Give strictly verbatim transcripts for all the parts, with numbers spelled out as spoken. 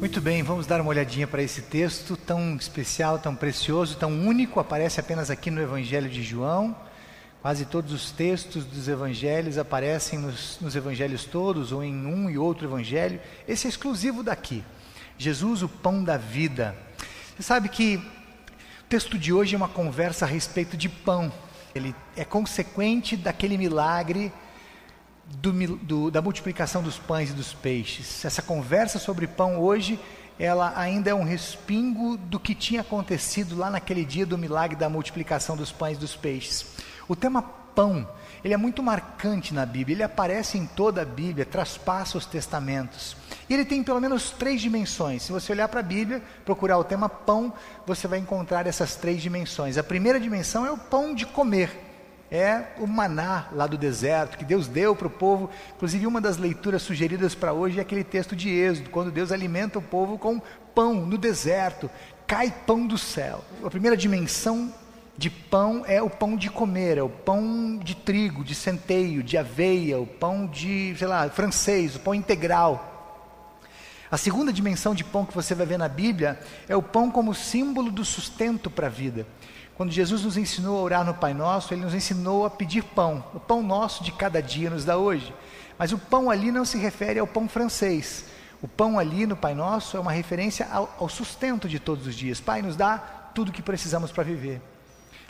Muito bem, vamos dar uma olhadinha para esse texto tão especial, tão precioso, tão único. Aparece apenas aqui no Evangelho de João. Quase todos os textos dos evangelhos aparecem nos, nos evangelhos todos, ou em um e outro evangelho. Esse é exclusivo daqui. Jesus, o pão da vida. Você sabe que o texto de hoje é uma conversa a respeito de pão. Ele é consequente daquele milagre Do, do, da multiplicação dos pães e dos peixes. Essa conversa sobre pão hoje, ela ainda é um respingo do que tinha acontecido lá naquele dia do milagre da multiplicação dos pães e dos peixes. O tema pão, ele é muito marcante na Bíblia, ele aparece em toda a Bíblia, traspassa os testamentos. E ele tem pelo menos três dimensões. Se você olhar para a Bíblia, procurar o tema pão, você vai encontrar essas três dimensões. A primeira dimensão é o pão de comer. É o maná lá do deserto, que Deus deu para o povo. Inclusive, uma das leituras sugeridas para hoje é aquele texto de Êxodo, quando Deus alimenta o povo com pão no deserto, cai pão do céu. A primeira dimensão de pão é o pão de comer, é o pão de trigo, de centeio, de aveia, o pão de, sei lá, francês, o pão integral. A segunda dimensão de pão que você vai ver na Bíblia é o pão como símbolo do sustento para a vida. Quando Jesus nos ensinou a orar no Pai Nosso, Ele nos ensinou a pedir pão. O pão nosso de cada dia nos dá hoje. Mas o pão ali não se refere ao pão francês. O pão ali no Pai Nosso é uma referência ao, ao sustento de todos os dias. Pai, nos dá tudo o que precisamos para viver.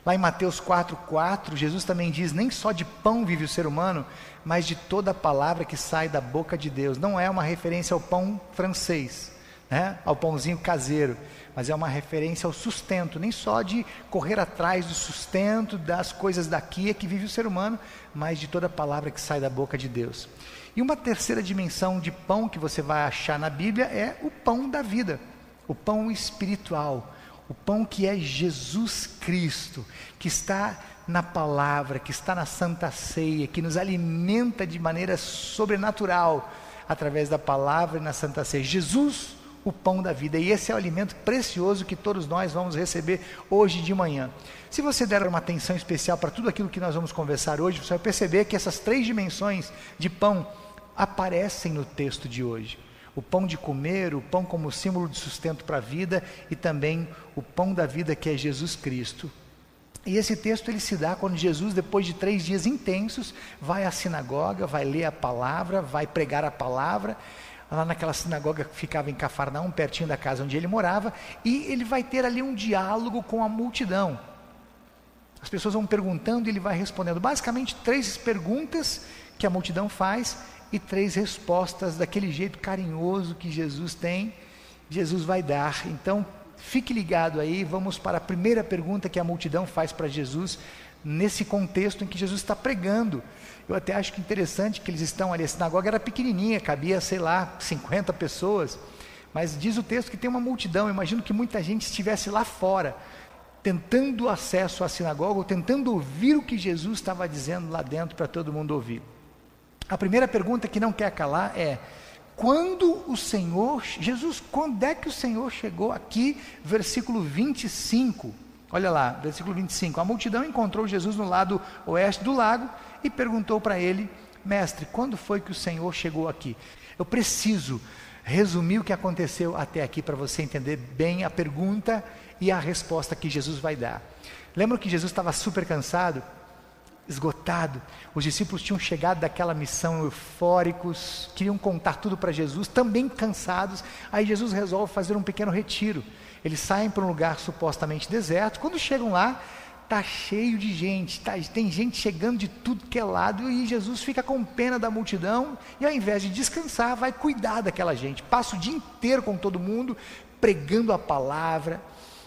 Lá em Mateus quatro, quatro, Jesus também diz, nem só de pão vive o ser humano, mas de toda a palavra que sai da boca de Deus. Não é uma referência ao pão francês, né? Ao pãozinho caseiro. Mas é uma referência ao sustento, nem só de correr atrás do sustento, das coisas daqui é que vive o ser humano, mas de toda palavra que sai da boca de Deus. E uma terceira dimensão de pão que você vai achar na Bíblia é o pão da vida, o pão espiritual, o pão que é Jesus Cristo, que está na palavra, que está na Santa Ceia, que nos alimenta de maneira sobrenatural, através da palavra e na Santa Ceia. Jesus, o pão da vida, e esse é o alimento precioso que todos nós vamos receber hoje de manhã. Se você der uma atenção especial para tudo aquilo que nós vamos conversar hoje, você vai perceber que essas três dimensões de pão aparecem no texto de hoje. O pão de comer, o pão como símbolo de sustento para a vida, e também o pão da vida que é Jesus Cristo. E esse texto ele se dá quando Jesus, depois de três dias intensos, vai à sinagoga, vai ler a palavra, vai pregar a palavra, lá naquela sinagoga que ficava em Cafarnaum, pertinho da casa onde ele morava, e ele vai ter ali um diálogo com a multidão. As pessoas vão perguntando e ele vai respondendo. Basicamente três perguntas que a multidão faz e três respostas daquele jeito carinhoso que Jesus tem, Jesus vai dar. Então fique ligado aí, vamos para a primeira pergunta que a multidão faz para Jesus, nesse contexto em que Jesus está pregando. Eu até acho que interessante que eles estão ali, a sinagoga era pequenininha, cabia, sei lá, cinquenta pessoas, mas diz o texto que tem uma multidão. Eu imagino que muita gente estivesse lá fora, tentando acesso à sinagoga, ou tentando ouvir o que Jesus estava dizendo lá dentro, para todo mundo ouvir. A primeira pergunta que não quer calar é, quando o Senhor, Jesus, quando é que o Senhor chegou aqui? Versículo vinte e cinco, olha lá, versículo vinte e cinco, a multidão encontrou Jesus no lado oeste do lago, e perguntou para ele, mestre, quando foi que o Senhor chegou aqui? Eu preciso resumir o que aconteceu até aqui, para você entender bem a pergunta e a resposta que Jesus vai dar. Lembra que Jesus estava super cansado, esgotado, os discípulos tinham chegado daquela missão eufóricos, queriam contar tudo para Jesus, também cansados. Aí Jesus resolve fazer um pequeno retiro, eles saem para um lugar supostamente deserto. Quando chegam lá, está cheio de gente, tá, tem gente chegando de tudo que é lado, e Jesus fica com pena da multidão, e ao invés de descansar, vai cuidar daquela gente, passa o dia inteiro com todo mundo, pregando a palavra,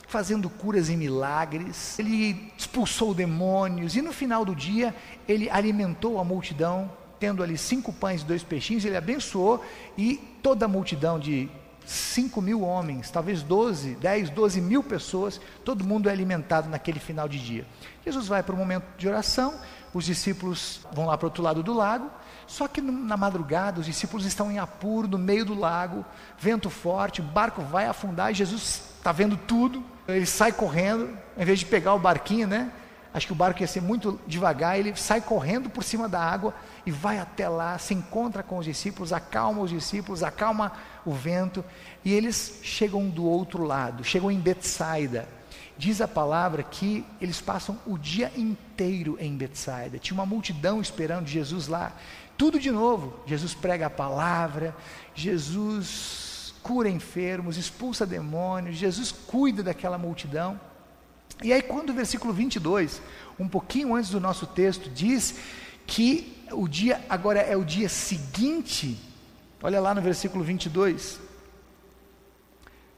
fazendo curas e milagres, ele expulsou demônios, e no final do dia, ele alimentou a multidão, tendo ali cinco pães e dois peixinhos, ele abençoou, e toda a multidão de cinco mil homens, talvez doze, dez, doze mil pessoas, todo mundo é alimentado naquele final de dia. Jesus vai para um momento de oração, os discípulos vão lá para o outro lado do lago, só que na madrugada os discípulos estão em apuro, no meio do lago, vento forte, o barco vai afundar, e Jesus está vendo tudo, ele sai correndo, ao invés de pegar o barquinho, né? acho que o barco ia ser muito devagar, ele sai correndo por cima da água e vai até lá, se encontra com os discípulos, acalma os discípulos, acalma o vento, e eles chegam do outro lado, chegam em Betsaida. Diz a palavra que eles passam o dia inteiro em Betsaida, tinha uma multidão esperando Jesus lá, tudo de novo, Jesus prega a palavra, Jesus cura enfermos, expulsa demônios, Jesus cuida daquela multidão. E aí quando o versículo vinte e dois, um pouquinho antes do nosso texto, diz que o dia agora é o dia seguinte, olha lá no versículo vinte e dois,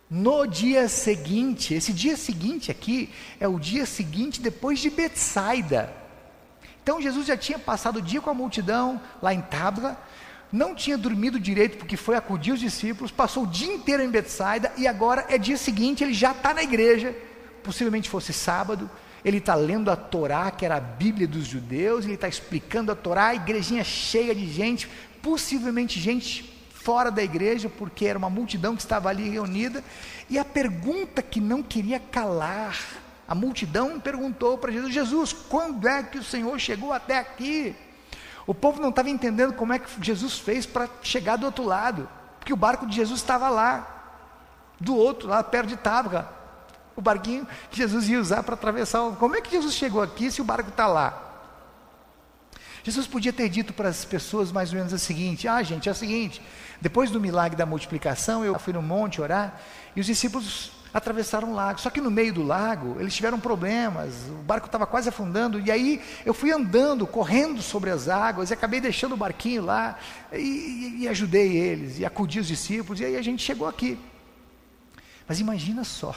no dia seguinte, esse dia seguinte aqui, é o dia seguinte depois de Betsaida. Então Jesus já tinha passado o dia com a multidão lá em Tábua, não tinha dormido direito porque foi acudir os discípulos, passou o dia inteiro em Betsaida e agora é dia seguinte, ele já está na igreja, possivelmente fosse sábado, ele está lendo a Torá, que era a Bíblia dos judeus, ele está explicando a Torá, a igrejinha cheia de gente, possivelmente gente fora da igreja, porque era uma multidão que estava ali reunida, e a pergunta que não queria calar, a multidão perguntou para Jesus, Jesus, quando é que o Senhor chegou até aqui? O povo não estava entendendo como é que Jesus fez para chegar do outro lado, porque o barco de Jesus estava lá, do outro lado, perto de Tábua, o barquinho que Jesus ia usar para atravessar, como é que Jesus chegou aqui se o barco está lá? Jesus podia ter dito para as pessoas mais ou menos o seguinte, ah gente, é o seguinte, depois do milagre da multiplicação, eu fui no monte orar, e os discípulos atravessaram o lago, só que no meio do lago, eles tiveram problemas, o barco estava quase afundando, e aí eu fui andando, correndo sobre as águas, e acabei deixando o barquinho lá, e, e, e ajudei eles, e acudi os discípulos, e aí a gente chegou aqui. Mas imagina só,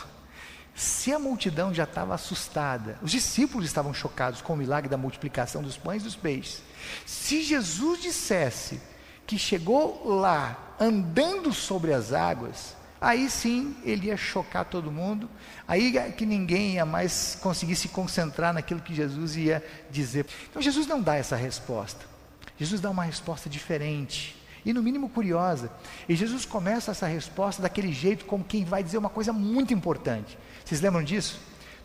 se a multidão já estava assustada, os discípulos estavam chocados com o milagre da multiplicação dos pães e dos peixes, se Jesus dissesse que chegou lá andando sobre as águas, aí sim ele ia chocar todo mundo, aí é que ninguém ia mais conseguir se concentrar naquilo que Jesus ia dizer. Então Jesus não dá essa resposta, Jesus dá uma resposta diferente, e no mínimo curiosa, e Jesus começa essa resposta daquele jeito como quem vai dizer uma coisa muito importante, vocês lembram disso?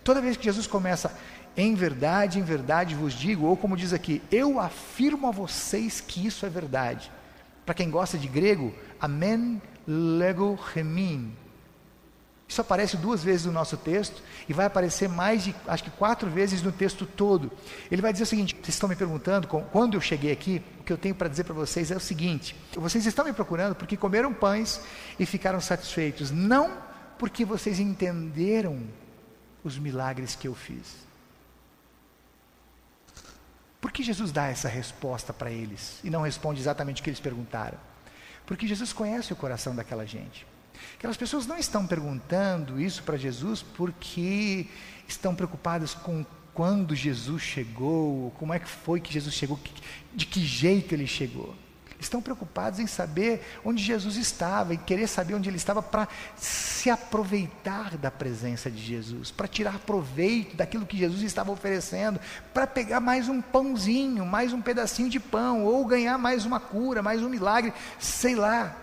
Toda vez que Jesus começa, em verdade, em verdade vos digo, ou como diz aqui, eu afirmo a vocês que isso é verdade, para quem gosta de grego, amen lego remin, isso aparece duas vezes no nosso texto, e vai aparecer mais de, acho que quatro vezes no texto todo. Ele vai dizer o seguinte, vocês estão me perguntando, quando eu cheguei aqui, o que eu tenho para dizer para vocês é o seguinte, vocês estão me procurando porque comeram pães e ficaram satisfeitos, não porque vocês entenderam os milagres que eu fiz. Por que Jesus dá essa resposta para eles, e não responde exatamente o que eles perguntaram? Porque Jesus conhece o coração daquela gente. Aquelas pessoas não estão perguntando isso para Jesus porque estão preocupadas com quando Jesus chegou, como é que foi que Jesus chegou, de que jeito ele chegou. Estão preocupados em saber onde Jesus estava, em querer saber onde ele estava para se aproveitar da presença de Jesus, para tirar proveito daquilo que Jesus estava oferecendo, para pegar mais um pãozinho, mais um pedacinho de pão, ou ganhar mais uma cura, mais um milagre, sei lá.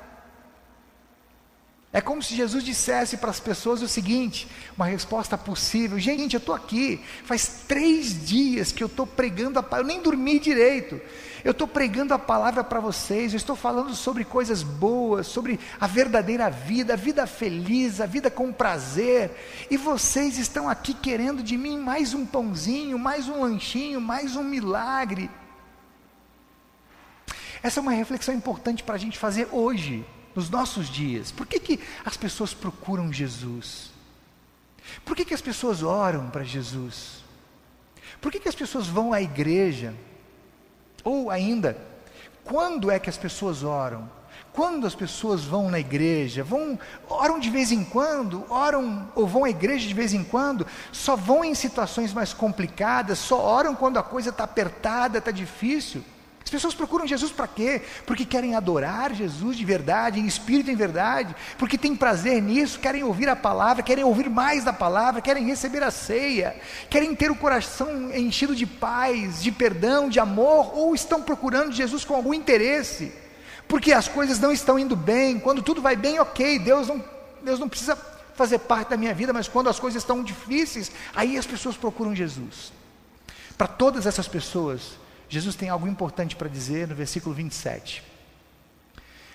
É como se Jesus dissesse para as pessoas o seguinte, uma resposta possível, gente, eu estou aqui, faz três dias que eu estou pregando a palavra, eu nem dormi direito, eu estou pregando a palavra para vocês, eu estou falando sobre coisas boas, sobre a verdadeira vida, a vida feliz, a vida com prazer, e vocês estão aqui querendo de mim mais um pãozinho, mais um lanchinho, mais um milagre. Essa é uma reflexão importante para a gente fazer hoje, nos nossos dias. Por que que as pessoas procuram Jesus? Por que que as pessoas oram para Jesus? Por que que as pessoas vão à igreja? Ou ainda, quando é que as pessoas oram? Quando as pessoas vão na igreja? Vão, oram de vez em quando? Oram ou vão à igreja de vez em quando? Só vão em situações mais complicadas? Só oram quando a coisa está apertada, está difícil? As pessoas procuram Jesus para quê? Porque querem adorar Jesus de verdade, em espírito e em verdade, porque tem prazer nisso, querem ouvir a palavra, querem ouvir mais da palavra, querem receber a ceia, querem ter o coração enchido de paz, de perdão, de amor, ou estão procurando Jesus com algum interesse, porque as coisas não estão indo bem, quando tudo vai bem, ok, Deus não, Deus não precisa fazer parte da minha vida, mas quando as coisas estão difíceis, aí as pessoas procuram Jesus. Para todas essas pessoas, Jesus tem algo importante para dizer no versículo vinte e sete.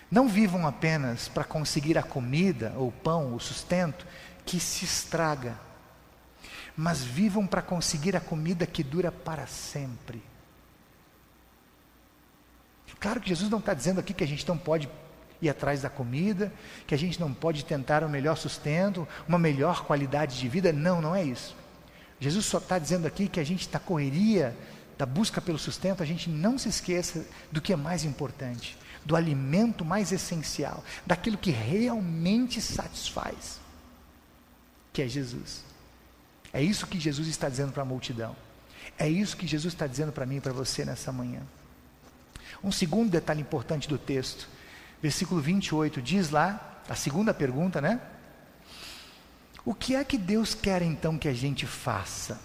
Não vivam apenas para conseguir a comida, ou o pão, o sustento, que se estraga, mas vivam para conseguir a comida que dura para sempre. Claro que Jesus não está dizendo aqui que a gente não pode ir atrás da comida, que a gente não pode tentar um melhor sustento, uma melhor qualidade de vida. Não, não é isso. Jesus só está dizendo aqui que a gente, na correria da busca pelo sustento, a gente não se esqueça do que é mais importante, do alimento mais essencial, daquilo que realmente satisfaz, que é Jesus. É isso que Jesus está dizendo para a multidão. É isso que Jesus está dizendo para mim e para você nessa manhã. Um segundo detalhe importante do texto, versículo vinte e oito, diz lá, a segunda pergunta, né? O que é que Deus quer então que a gente faça?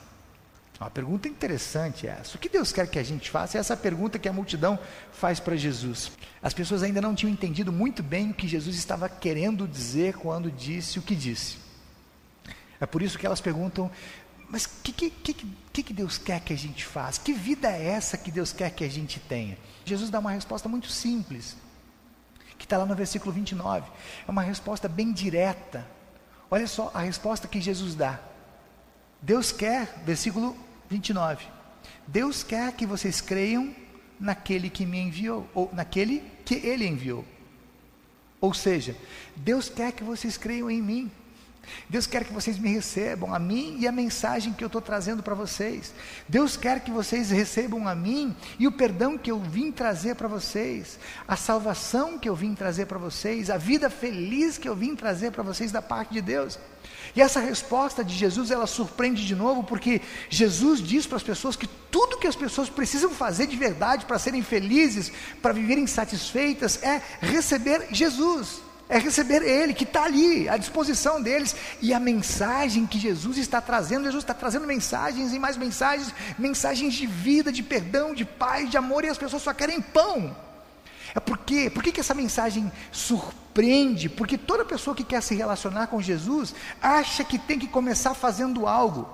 Uma pergunta interessante essa. O que Deus quer que a gente faça? É essa pergunta que a multidão faz para Jesus. As pessoas ainda não tinham entendido muito bem o que Jesus estava querendo dizer quando disse o que disse. É por isso que elas perguntam, mas o que, que, que, que Deus quer que a gente faça? Que vida é essa que Deus quer que a gente tenha? Jesus dá uma resposta muito simples, que está lá no versículo vinte e nove. É uma resposta bem direta. Olha só a resposta que Jesus dá. Deus quer, versículo vinte e nove, Deus quer que vocês creiam naquele que me enviou, ou naquele que Ele enviou. Ou seja, Deus quer que vocês creiam em mim. Deus quer que vocês me recebam, a mim e a mensagem que eu estou trazendo para vocês. Deus quer que vocês recebam a mim e o perdão que eu vim trazer para vocês, a salvação que eu vim trazer para vocês, a vida feliz que eu vim trazer para vocês da parte de Deus. E essa resposta de Jesus, ela surpreende de novo, porque Jesus diz para as pessoas que tudo que as pessoas precisam fazer de verdade para serem felizes, para viverem satisfeitas, é receber Jesus. É receber Ele, que está ali, à disposição deles, e a mensagem que Jesus está trazendo, Jesus está trazendo mensagens e mais mensagens, mensagens de vida, de perdão, de paz, de amor, e as pessoas só querem pão. É por quê? Por que que essa mensagem surpreende? Porque toda pessoa que quer se relacionar com Jesus, acha que tem que começar fazendo algo.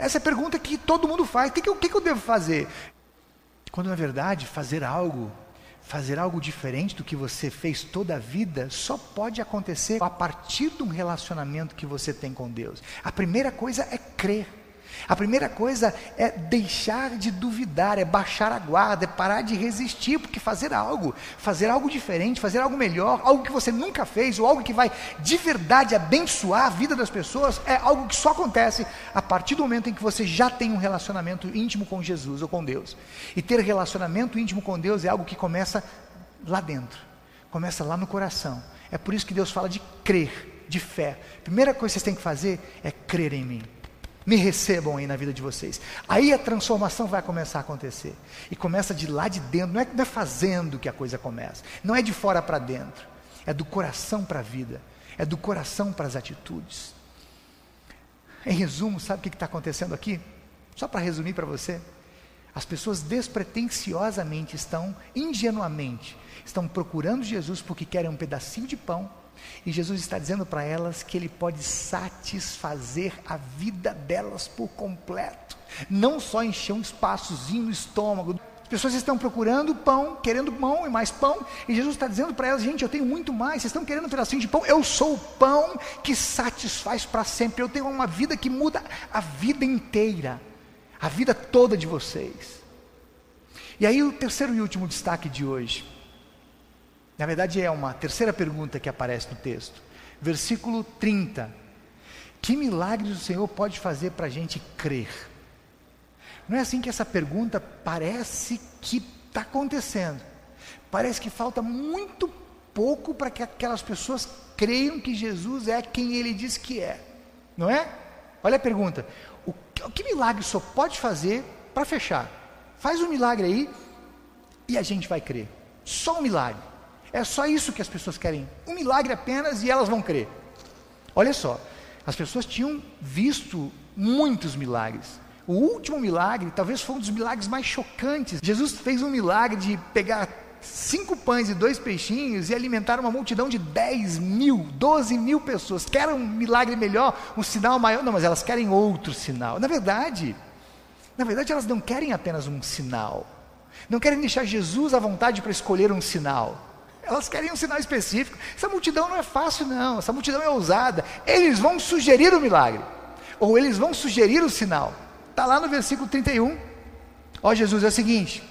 Essa é a pergunta que todo mundo faz, o que, que, que, que eu devo fazer? Quando na verdade, fazer algo... Fazer algo diferente do que você fez toda a vida só pode acontecer a partir de um relacionamento que você tem com Deus. A primeira coisa é crer. A primeira coisa é deixar de duvidar, é baixar a guarda, é parar de resistir, porque fazer algo, fazer algo diferente, fazer algo melhor, algo que você nunca fez, ou algo que vai de verdade abençoar a vida das pessoas, é algo que só acontece a partir do momento em que você já tem um relacionamento íntimo com Jesus ou com Deus. E ter relacionamento íntimo com Deus é algo que começa lá dentro, começa lá no coração. É por isso que Deus fala de crer, de fé. A primeira coisa que vocês têm que fazer é crer em mim. Me recebam aí na vida de vocês. Aí a transformação vai começar a acontecer. E começa de lá de dentro. Não é, não é fazendo que a coisa começa. Não é de fora para dentro. É do coração para a vida. É do coração para as atitudes. Em resumo, sabe o que está acontecendo aqui? Só para resumir para você. As pessoas despretensiosamente estão, ingenuamente, estão procurando Jesus porque querem um pedacinho de pão. E Jesus está dizendo para elas que Ele pode satisfazer a vida delas por completo. Não só encher um espaçozinho no estômago. As pessoas estão procurando pão, querendo pão e mais pão. E Jesus está dizendo para elas, gente, eu tenho muito mais. Vocês estão querendo um pedacinho de pão? Eu sou o pão que satisfaz para sempre. Eu tenho uma vida que muda a vida inteira. A vida toda de vocês. E aí o terceiro e último destaque de hoje. Na verdade é uma terceira pergunta que aparece no texto. Versículo trinta. Que milagres o Senhor pode fazer para a gente crer? Não é assim que essa pergunta parece que está acontecendo. Parece que falta muito pouco para que aquelas pessoas creiam que Jesus é quem Ele diz que é. Não é? Olha a pergunta. O que, o que milagre o Senhor pode fazer para fechar? Faz um milagre aí e a gente vai crer. Só um milagre. É só isso que as pessoas querem, um milagre apenas e elas vão crer. Olha só, as pessoas tinham visto muitos milagres. O último milagre, talvez foi um dos milagres mais chocantes. Jesus fez um milagre de pegar cinco pães e dois peixinhos e alimentar uma multidão de dez mil, doze mil pessoas. Querem um milagre melhor, um sinal maior? Não, mas elas querem outro sinal. Na verdade, Na verdade, elas não querem apenas um sinal. Não querem deixar Jesus à vontade para escolher um sinal. Elas querem um sinal específico. Essa multidão não é fácil, não. Essa multidão é ousada. Eles vão sugerir o milagre. Ou eles vão sugerir o sinal. Está lá no versículo trinta e um. Ó Jesus, é o seguinte.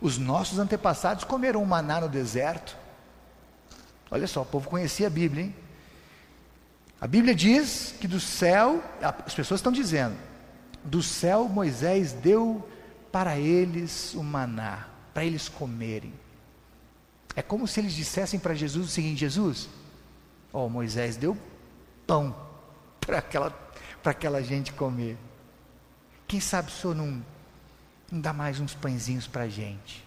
Os nossos antepassados comeram maná no deserto. Olha só, o povo conhecia a Bíblia, hein? A Bíblia diz que do céu, as pessoas estão dizendo, do céu Moisés deu para eles o maná, para eles comerem. É como se eles dissessem para Jesus o seguinte: Jesus, ó, Moisés deu pão para aquela, para aquela gente comer. Quem sabe o Senhor não, não dá mais uns pãezinhos para a gente?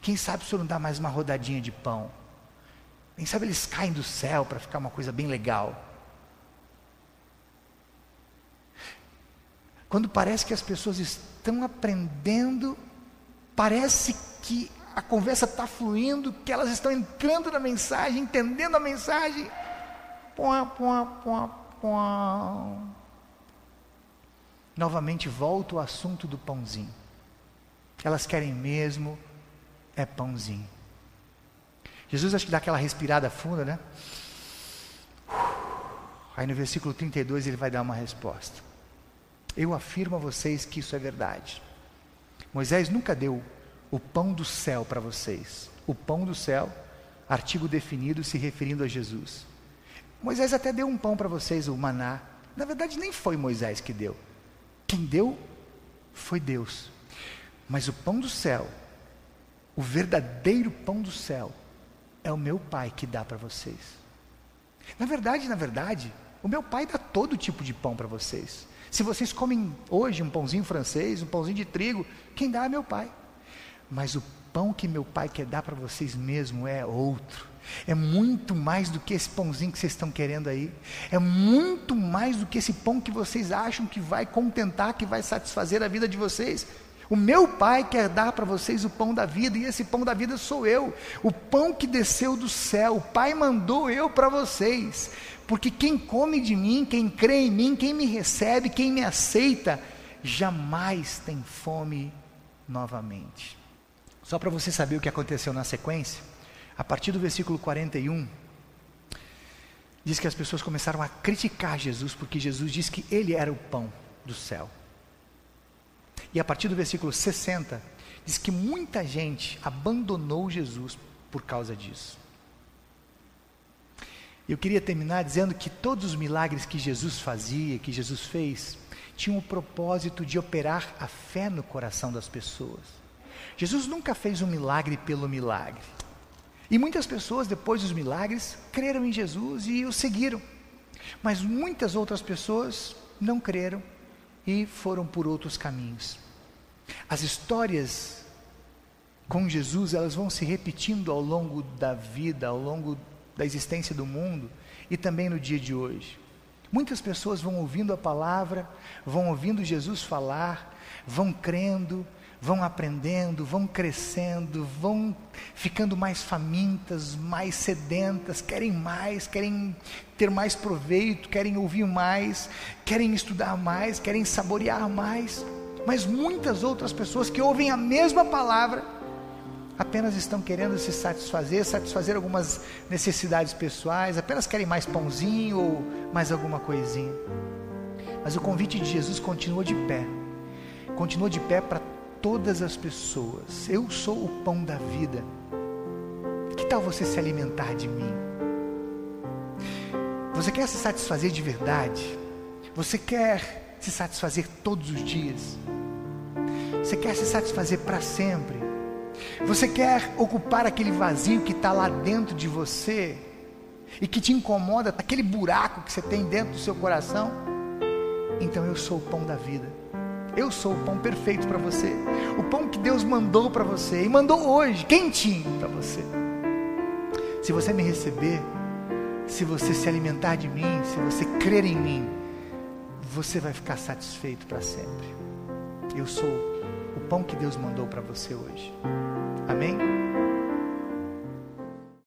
Quem sabe o Senhor não dá mais uma rodadinha de pão? Quem sabe eles caem do céu para ficar uma coisa bem legal? Quando parece que as pessoas estão aprendendo, parece que a conversa está fluindo, que elas estão entrando na mensagem, entendendo a mensagem. Pum, pum, pum, pum. Novamente volta o assunto do pãozinho. Elas querem mesmo é pãozinho. Jesus acho que dá aquela respirada funda, né? Aí no versículo trinta e dois ele vai dar uma resposta. Eu afirmo a vocês que isso é verdade. Moisés nunca deu o pão do céu para vocês. O pão do céu, artigo definido se referindo a Jesus. Moisés até deu um pão para vocês, o maná. Na verdade, nem foi Moisés que deu. Quem deu foi Deus. Mas o pão do céu, o verdadeiro pão do céu, é o meu Pai que dá para vocês. Na verdade, na verdade, o meu Pai dá todo tipo de pão para vocês. Se vocês comem hoje um pãozinho francês, um pãozinho de trigo, quem dá é meu Pai. Mas o pão que meu Pai quer dar para vocês mesmo é outro. É muito mais do que esse pãozinho que vocês estão querendo aí. É muito mais do que esse pão que vocês acham que vai contentar, que vai satisfazer a vida de vocês. O meu Pai quer dar para vocês o pão da vida, e esse pão da vida sou eu. O pão que desceu do céu, o Pai mandou eu para vocês. Porque quem come de mim, quem crê em mim, quem me recebe, quem me aceita, jamais tem fome novamente. Só para você saber o que aconteceu na sequência, a partir do versículo quarenta e um, diz que as pessoas começaram a criticar Jesus, porque Jesus disse que ele era o pão do céu. E a partir do versículo sessenta, diz que muita gente abandonou Jesus por causa disso. Eu queria terminar dizendo que todos os milagres que Jesus fazia, que Jesus fez, tinham o propósito de operar a fé no coração das pessoas. Jesus nunca fez um milagre pelo milagre. E muitas pessoas, depois dos milagres, creram em Jesus e o seguiram. Mas muitas outras pessoas não creram e foram por outros caminhos. As histórias com Jesus, elas vão se repetindo ao longo da vida, ao longo da existência do mundo e também no dia de hoje. Muitas pessoas vão ouvindo a palavra, vão ouvindo Jesus falar, vão crendo, vão aprendendo, vão crescendo, vão ficando mais famintas, mais sedentas, querem mais, querem ter mais proveito, querem ouvir mais, querem estudar mais, querem saborear mais. Mas muitas outras pessoas que ouvem a mesma palavra apenas estão querendo se satisfazer, satisfazer algumas necessidades pessoais, apenas querem mais pãozinho ou mais alguma coisinha. Mas o convite de Jesus continua de pé, continua de pé para todas as pessoas. Eu sou o pão da vida. Que tal você se alimentar de mim? Você quer se satisfazer de verdade? Você quer se satisfazer todos os dias? Você quer se satisfazer para sempre? Você quer ocupar aquele vazio que está lá dentro de você e que te incomoda, aquele buraco que você tem dentro do seu coração? Então eu sou o pão da vida. Eu sou o pão perfeito para você. O pão que Deus mandou para você e mandou hoje, quentinho para você. Se você me receber, se você se alimentar de mim, se você crer em mim, você vai ficar satisfeito para sempre. Eu sou o pão que Deus mandou para você hoje. Amém?